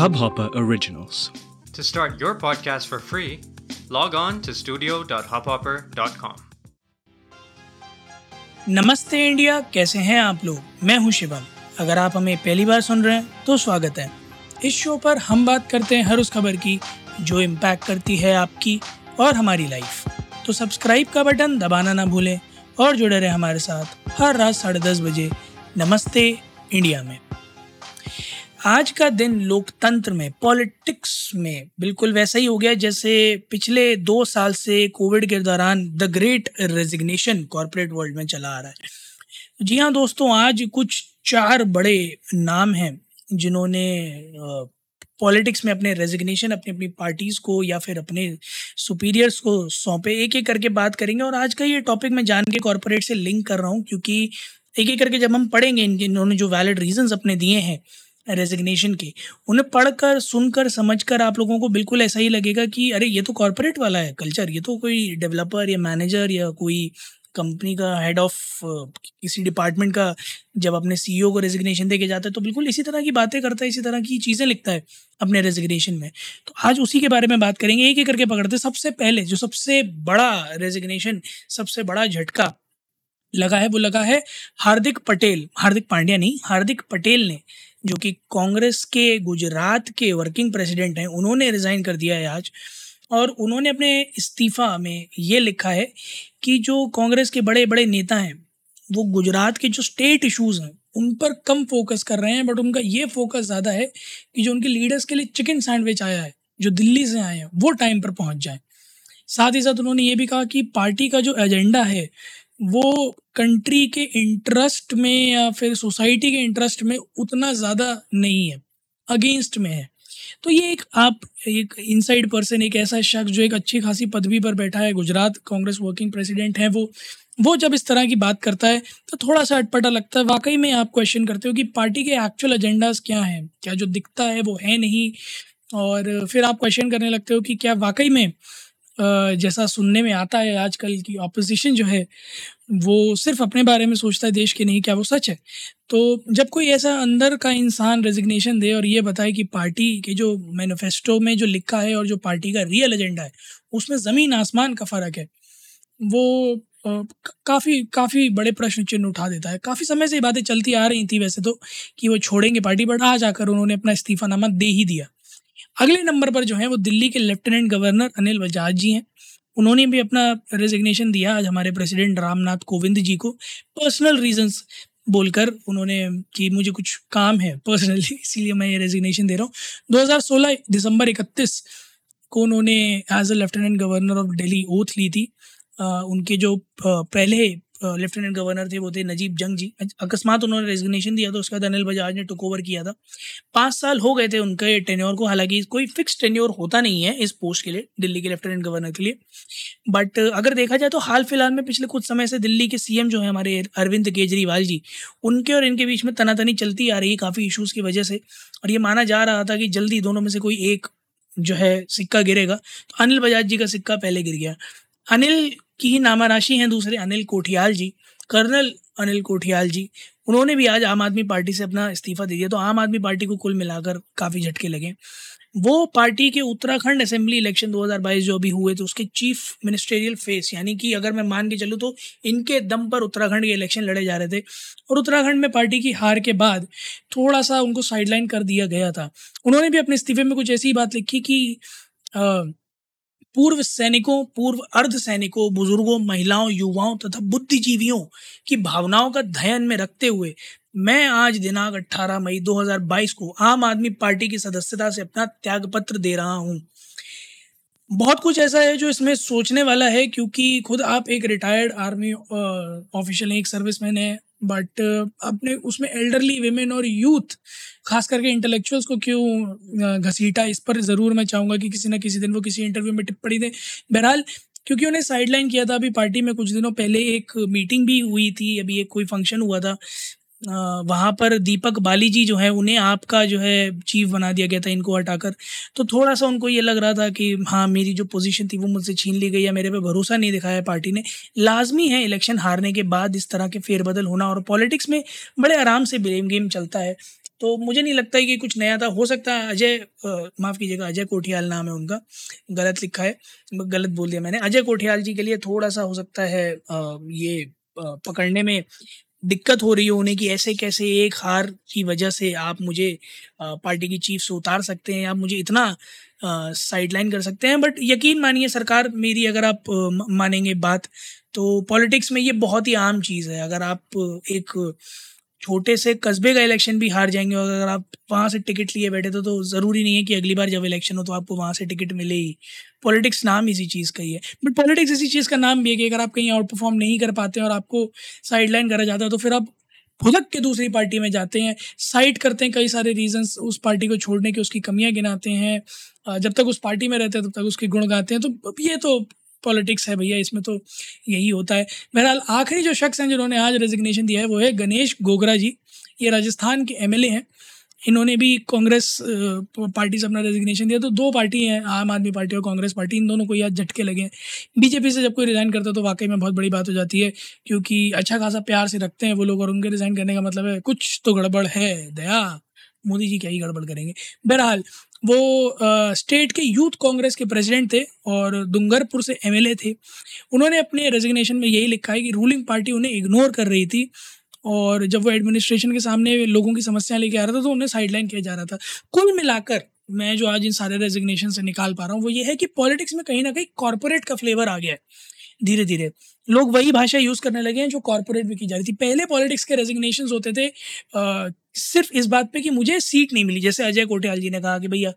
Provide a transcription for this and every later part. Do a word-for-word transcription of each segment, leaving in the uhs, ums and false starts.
Hubhopper originals. To start your podcast for free, log on to studio dot hubhopper dot com. नमस्ते India, कैसे हैं आप लोग? मैं हूं शिवम। अगर आप हमें पहली बार सुन रहे हैं तो स्वागत है। इस शो पर हम बात करते हैं हर उस खबर की जो इम्पैक्ट करती है आपकी और हमारी लाइफ। तो सब्सक्राइब का बटन दबाना ना भूलें और जुड़े रहें हमारे साथ हर रात साढ़े दस बजे नमस्ते इंडिया में। आज का दिन लोकतंत्र में, पॉलिटिक्स में बिल्कुल वैसा ही हो गया जैसे पिछले दो साल से कोविड के दौरान the great resignation corporate world में चला आ रहा है। जी हाँ दोस्तों, आज कुछ चार बड़े नाम हैं जिन्होंने पॉलिटिक्स में अपने रेजिग्नेशन अपनी अपनी पार्टीज़ को या फिर अपने सुपीरियर्स को सौंपे। एक एक करके बात करेंगे और आज का ये टॉपिक मैं जान के कॉर्पोरेट से लिंक कर रहा हूँ, क्योंकि एक एक करके जब हम पढ़ेंगे इन्होंने जो वैलिड रीजंस अपने दिए हैं रेजिग्नेशन के, उन्हें पढ़कर सुनकर समझकर आप लोगों को बिल्कुल ऐसा ही लगेगा कि अरे ये तो कॉर्पोरेट वाला है कल्चर, ये तो कोई डेवलपर या मैनेजर या कोई कंपनी का हेड ऑफ किसी डिपार्टमेंट का जब अपने सीईओ को रेजिग्नेशन दे के जाता है तो बिल्कुल इसी तरह की बातें करता है, इसी तरह की चीज़ें लिखता है अपने रेजिग्नेशन में। तो आज उसी के बारे में बात करेंगे, एक एक करके पकड़ते हैं। सबसे पहले जो सबसे बड़ा रेजिग्नेशन, सबसे बड़ा झटका लगा है वो लगा है हार्दिक पटेल, हार्दिक पांड्या नहीं, हार्दिक पटेल ने, जो कि कांग्रेस के गुजरात के वर्किंग प्रेसिडेंट हैं, उन्होंने रिज़ाइन कर दिया है आज। और उन्होंने अपने इस्तीफ़ा में ये लिखा है कि जो कांग्रेस के बड़े बड़े नेता हैं वो गुजरात के जो स्टेट इश्यूज़ हैं उन पर कम फोकस कर रहे हैं, बट उनका ये फोकस ज़्यादा है कि जो उनके लीडर्स के लिए चिकन सैंडविच आया है, जो दिल्ली से आए हैं, वो टाइम पर पहुँच जाएँ। साथ ही साथ उन्होंने ये भी कहा कि पार्टी का जो एजेंडा है वो कंट्री के इंटरेस्ट में या फिर सोसाइटी के इंटरेस्ट में उतना ज़्यादा नहीं है, अगेंस्ट में है। तो ये एक आप एक इनसाइड पर्सन, एक ऐसा शख्स जो एक अच्छी खासी पदवी पर बैठा है, गुजरात कांग्रेस वर्किंग प्रेसिडेंट है, वो वो जब इस तरह की बात करता है तो थोड़ा सा अटपटा लगता है। वाकई में आप क्वेश्चन करते हो कि पार्टी के एक्चुअल एजेंडाज क्या हैं, क्या जो दिखता है वो है नहीं, और फिर आप क्वेश्चन करने लगते हो कि क्या वाकई में जैसा सुनने में आता है आजकल की ऑपोजिशन जो है वो सिर्फ अपने बारे में सोचता है देश के, नहीं, क्या वो सच है? तो जब कोई ऐसा अंदर का इंसान रेजिग्नेशन दे और ये बताए कि पार्टी के जो मैनिफेस्टो में जो लिखा है और जो पार्टी का रियल एजेंडा है उसमें ज़मीन आसमान का फ़र्क है, वो काफ़ी काफ़ी बड़े प्रश्न चिन्ह उठा देता है। काफ़ी समय से ये बातें चलती आ रही थी वैसे तो कि वो छोड़ेंगे पार्टी, बट आज आकर उन्होंने अपना इस्तीफ़ानामा दे ही दिया। अगले नंबर पर जो है वो दिल्ली के लेफ्टिनेंट गवर्नर अनिल बजाज जी हैं, उन्होंने भी अपना रेजिग्नेशन दिया आज हमारे प्रेसिडेंट रामनाथ कोविंद जी को। पर्सनल रीजंस बोलकर उन्होंने कि मुझे कुछ काम है पर्सनली, इसीलिए मैं ये रेजिग्नेशन दे रहा हूँ। दो हज़ार सोलह दिसंबर इकतीस को उन्होंने as a lieutenant governor of Delhi oath ली थी। आ, उनके जो पहले लेफ्टिनेंट गवर्नर थे वो थे नजीब जंग जी। अकस्मात उन्होंने रेजिग्नेशन दिया तो उसके बाद अनिल बजाज ने टुक ओवर किया था। पाँच साल हो गए थे उनके टेन्योर को, हालांकि कोई फिक्स टेन्योर होता नहीं है इस पोस्ट के लिए, दिल्ली के लेफ्टिनेंट गवर्नर के लिए। बट अगर देखा जाए तो हाल फिलहाल में पिछले कुछ समय से दिल्ली के सीएम जो है हमारे अरविंद केजरीवाल जी, उनके और इनके बीच में तनातनी चलती आ रही है काफ़ी इशूज़ की वजह से, और ये माना जा रहा था कि जल्दी दोनों में से कोई एक जो है सिक्का गिरेगा। तो अनिल बजाज जी का सिक्का पहले गिर गया। अनिल की ही नामाराशी हैं दूसरे अनिल कोठियाल जी, कर्नल अनिल कोठियाल जी, उन्होंने भी आज आम आदमी पार्टी से अपना इस्तीफ़ा दे दिया। तो आम आदमी पार्टी को कुल मिलाकर काफ़ी झटके लगे। वो पार्टी के उत्तराखंड असेंबली इलेक्शन दो हज़ार बाईस जो अभी हुए थे उसके चीफ मिनिस्टेरियल फेस, यानी कि अगर मैं मान के चलूँ तो इनके दम पर उत्तराखंड के इलेक्शन लड़े जा रहे थे, और उत्तराखंड में पार्टी की हार के बाद थोड़ा सा उनको साइडलाइन कर दिया गया था। उन्होंने भी अपने इस्तीफे में कुछ ऐसी बात लिखी कि आ, पूर्व सैनिकों, पूर्व अर्ध सैनिकों, बुजुर्गों, महिलाओं, युवाओं तथा बुद्धिजीवियों की भावनाओं का ध्यान में रखते हुए मैं आज दिनांक अठारह मई दो हज़ार बाईस को आम आदमी पार्टी की सदस्यता से अपना त्यागपत्र दे रहा हूं। बहुत कुछ ऐसा है जो इसमें सोचने वाला है, क्योंकि खुद आप एक रिटायर्ड आर्मी ऑफिशियल हैं, एक सर्विसमैन हैं, बट आपने उसमें एल्डरली वेमेन और यूथ, खास करके इंटेलेक्चुअल्स को क्यों घसीटा, इस पर ज़रूर मैं चाहूँगा कि किसी ना किसी दिन वो किसी इंटरव्यू में टिप्पणी दें। बहरहाल, क्योंकि उन्हें साइडलाइन किया था अभी पार्टी में, कुछ दिनों पहले एक मीटिंग भी हुई थी, अभी एक कोई फंक्शन हुआ था, वहाँ पर दीपक बाली जी जो है उन्हें आपका जो है चीफ बना दिया गया था इनको हटाकर। तो थोड़ा सा उनको ये लग रहा था कि हाँ, मेरी जो पोजीशन थी वो मुझसे छीन ली गई है, मेरे पे भरोसा नहीं दिखाया पार्टी ने। लाजमी है इलेक्शन हारने के बाद इस तरह के फेरबदल होना, और पॉलिटिक्स में बड़े आराम से ब्लेम गेम चलता है। तो मुझे नहीं लगता है कि कुछ नया था। हो सकता है अजय, माफ़ कीजिएगा, अजय कोठियाल नाम है उनका, गलत लिखा है, गलत बोल दिया मैंने। अजय कोठियाल जी के लिए थोड़ा सा हो सकता है आ, ये आ, पकड़ने में दिक्कत हो रही है उन्हें कि ऐसे कैसे एक हार की वजह से आप मुझे आ, पार्टी की चीफ से उतार सकते हैं, आप मुझे इतना साइडलाइन कर सकते हैं। बट यकीन मानिए सरकार मेरी, अगर आप आ, मानेंगे बात, तो पॉलिटिक्स में ये बहुत ही आम चीज़ है। अगर आप एक छोटे से कस्बे का इलेक्शन भी हार जाएंगे और अगर आप वहाँ से टिकट लिए बैठे तो तो ज़रूरी नहीं है कि अगली बार जब इलेक्शन हो तो आपको वहाँ से टिकट मिले ही। पॉलिटिक्स नाम इसी चीज़ का ही है। बट पॉलिटिक्स इसी चीज़ का नाम भी है कि अगर आप कहीं आउट परफॉर्म नहीं कर पाते और आपको साइडलाइन करा जाता है तो फिर आप भुदक के दूसरी पार्टी में जाते हैं, साइड करते हैं। कई सारे रीजंस उस पार्टी को छोड़ने के, उसकी कमियाँ गिनाते हैं, जब तक उस पार्टी में रहते हैं तब तक उसके गुण गाते हैं। तो ये तो पॉलिटिक्स है भैया, इसमें तो यही होता है। बहरहाल आखिरी जो शख्स हैं जिन्होंने आज रेजिग्नेशन दिया है वो है गणेश गोगरा जी। ये राजस्थान के एमएलए हैं। इन्होंने भी कांग्रेस पार्टी से अपना रेजिग्नेशन दिया। तो दो पार्टी हैं, आम आदमी पार्टी और कांग्रेस पार्टी, इन दोनों को ये आज झटके लगे हैं। बीजेपी से जब कोई रिज़ाइन करता है तो वाकई में बहुत बड़ी बात हो जाती है, क्योंकि अच्छा खासा प्यार से रखते हैं वो लोग और उनके रिज़ाइन करने का मतलब है कुछ तो गड़बड़ है। दया मोदी जी क्या ही गड़बड़ करेंगे। बहरहाल वो आ, स्टेट के यूथ कांग्रेस के प्रेसिडेंट थे और दुंगरपुर से एमएलए थे। उन्होंने अपने रेजिग्नेशन में यही लिखा है कि रूलिंग पार्टी उन्हें इग्नोर कर रही थी और जब वो एडमिनिस्ट्रेशन के सामने लोगों की समस्याएं लेके आ रहा था तो उन्हें साइडलाइन किया जा रहा था। कुल मिलाकर मैं जो आज इन सारे रेजिग्नेशन से निकाल पा रहा हूँ वो ये है कि पॉलिटिक्स में कहीं ना कहीं कॉरपोरेट का फ्लेवर आ गया है। धीरे धीरे लोग वही भाषा यूज़ करने लगे हैं जो कॉरपोरेट में की जा रही थी। पहले पॉलिटिक्स के रेजिग्नेशंस होते थे आ, सिर्फ इस बात पे कि मुझे सीट नहीं मिली। जैसे अजय कोठियाल जी ने कहा कि भैया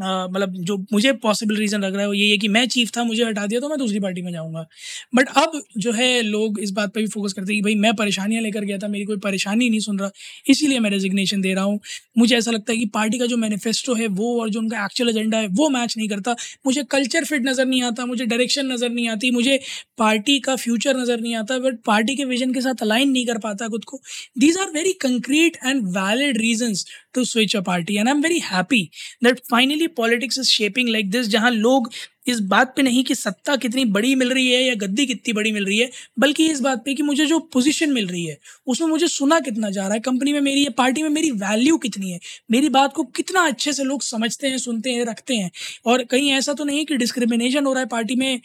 मतलब जो मुझे पॉसिबल रीज़न लग रहा है वो ये है कि मैं चीफ था, मुझे हटा दिया तो मैं दूसरी पार्टी में जाऊंगा। बट अब जो है लोग इस बात पे भी फोकस करते हैं कि भाई मैं परेशानियां लेकर गया था, मेरी कोई परेशानी नहीं सुन रहा, इसीलिए मैं रेजिग्नेशन दे रहा हूँ। मुझे ऐसा लगता है कि पार्टी का जो मैनिफेस्टो है वो और जो उनका एक्चुअल एजेंडा है वो मैच नहीं करता। मुझे कल्चर फिट नज़र नहीं आता, मुझे डायरेक्शन नज़र नहीं आती, मुझे पार्टी का फ्यूचर नज़र नहीं आता, बट पार्टी के विजन के साथ अलाइन नहीं कर पाता खुद को। These are very concrete and valid reasons to switch a party and I am very happy that finally politics is shaping like this, जहां लोग इस बात पे नहीं कि सत्ता कितनी बड़ी मिल रही है या गद्दी कितनी बड़ी मिल रही है, बल्कि इस बात पे कि मुझे जो पोजीशन मिल रही है उसमें मुझे सुना कितना जा रहा है, कंपनी में मेरी, पार्टी में मेरी वैल्यू कितनी है, मेरी बात को कितना अच्छे से लोग समझते हैं, सुनते हैं, रखते हैं। और कहीं ऐसा तो नहीं कि डिस्क्रिमिनेशन हो रहा है पार्टी में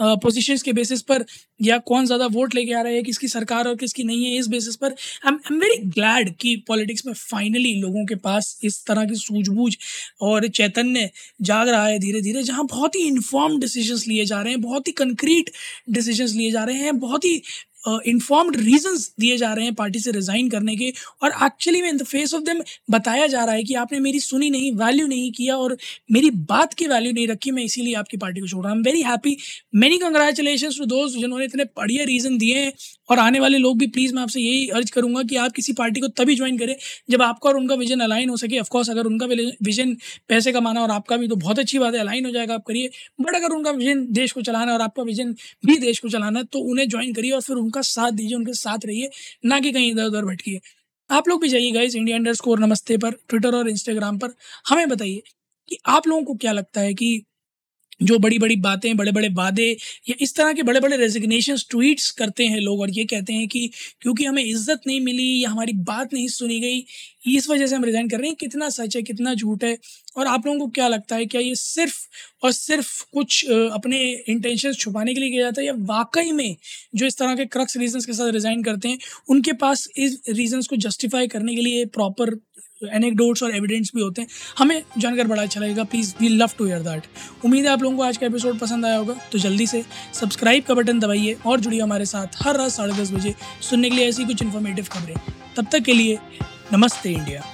पोजीशंस के बेसिस पर या कौन ज़्यादा वोट लेके आ रहा है, किसकी सरकार और किसकी नहीं है, इस बेसिस पर। आई एम वेरी ग्लैड कि पॉलिटिक्स में फाइनली लोगों के पास इस तरह की सूझबूझ और चैतन्य जाग रहा है धीरे धीरे, जहां बहुत ही इन्फॉर्म्ड डिसीजंस लिए जा रहे हैं, बहुत ही कंक्रीट डिसीजंस लिए जा रहे हैं, बहुत ही इन्फॉर्म्ड uh, रीजंस दिए जा रहे हैं पार्टी से रिज़ाइन करने के। और एक्चुअली में in the face of them बताया जा रहा है कि आपने मेरी सुनी नहीं, वैल्यू नहीं किया और मेरी बात की वैल्यू नहीं रखी, मैं इसीलिए आपकी पार्टी को छोड़ रहा हूँ। I am very happy, many congratulations to दोस्त जिन्होंने इतने बढ़िया रीज़न दिए हैं। और आने वाले लोग भी प्लीज़ मैं आपसे यही अर्ज करूँगा कि आप किसी पार्टी को तभी ज्वाइन करें जब आपका और उनका विजन अलाइन हो सके। ऑफकोर्स अगर उनका विजन पैसे कमाना और आपका भी तो बहुत अच्छी बात है, अलाइन हो जाएगा, आप करिए। बट अगर उनका विजन देश को चलाना और आपका विजन भी देश को चलाना है तो उन्हें ज्वाइन करिए और फिर उनका साथ दीजिए, उनके साथ रहिए, ना कि कहीं इधर उधर भटकिए। आप लोग भी जाइए गाइस इंडिया अंडर स्कोर नमस्ते पर, ट्विटर और इंस्टाग्राम पर। हमें बताइए कि आप लोगों को क्या लगता है कि जो बड़ी बड़ी बातें, बड़े बड़े वादे या इस तरह के बड़े बड़े रेजिग्नेशंस ट्वीट्स करते हैं लोग और ये कहते हैं कि क्योंकि हमें इज्जत नहीं मिली या हमारी बात नहीं सुनी गई इस वजह से हम रिज़ाइन कर रहे हैं, कितना सच है, कितना झूठ है? और आप लोगों को क्या लगता है, क्या ये सिर्फ और सिर्फ कुछ अपने इंटेंशंस छुपाने के लिए किया जाता है या वाकई में जो इस तरह के क्रक्स रीजंस के साथ रिज़ाइन करते हैं उनके पास इस रीजंस को जस्टिफाई करने के लिए प्रॉपर एनेक्डोट्स और एविडेंस भी होते हैं? हमें जानकर बड़ा अच्छा लगेगा। Please we love to hear that. उम्मीद है आप लोगों को आज का एपिसोड पसंद आया होगा, तो जल्दी से सब्सक्राइब का बटन दबाइए और जुड़िए हमारे साथ हर रात साढ़े दस बजे सुनने के लिए ऐसी कुछ इन्फॉर्मेटिव खबरें। तब तक के लिए नमस्ते इंडिया।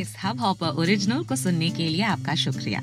इस हब हॉपर ओरिजिनल को सुनने के लिए आपका शुक्रिया।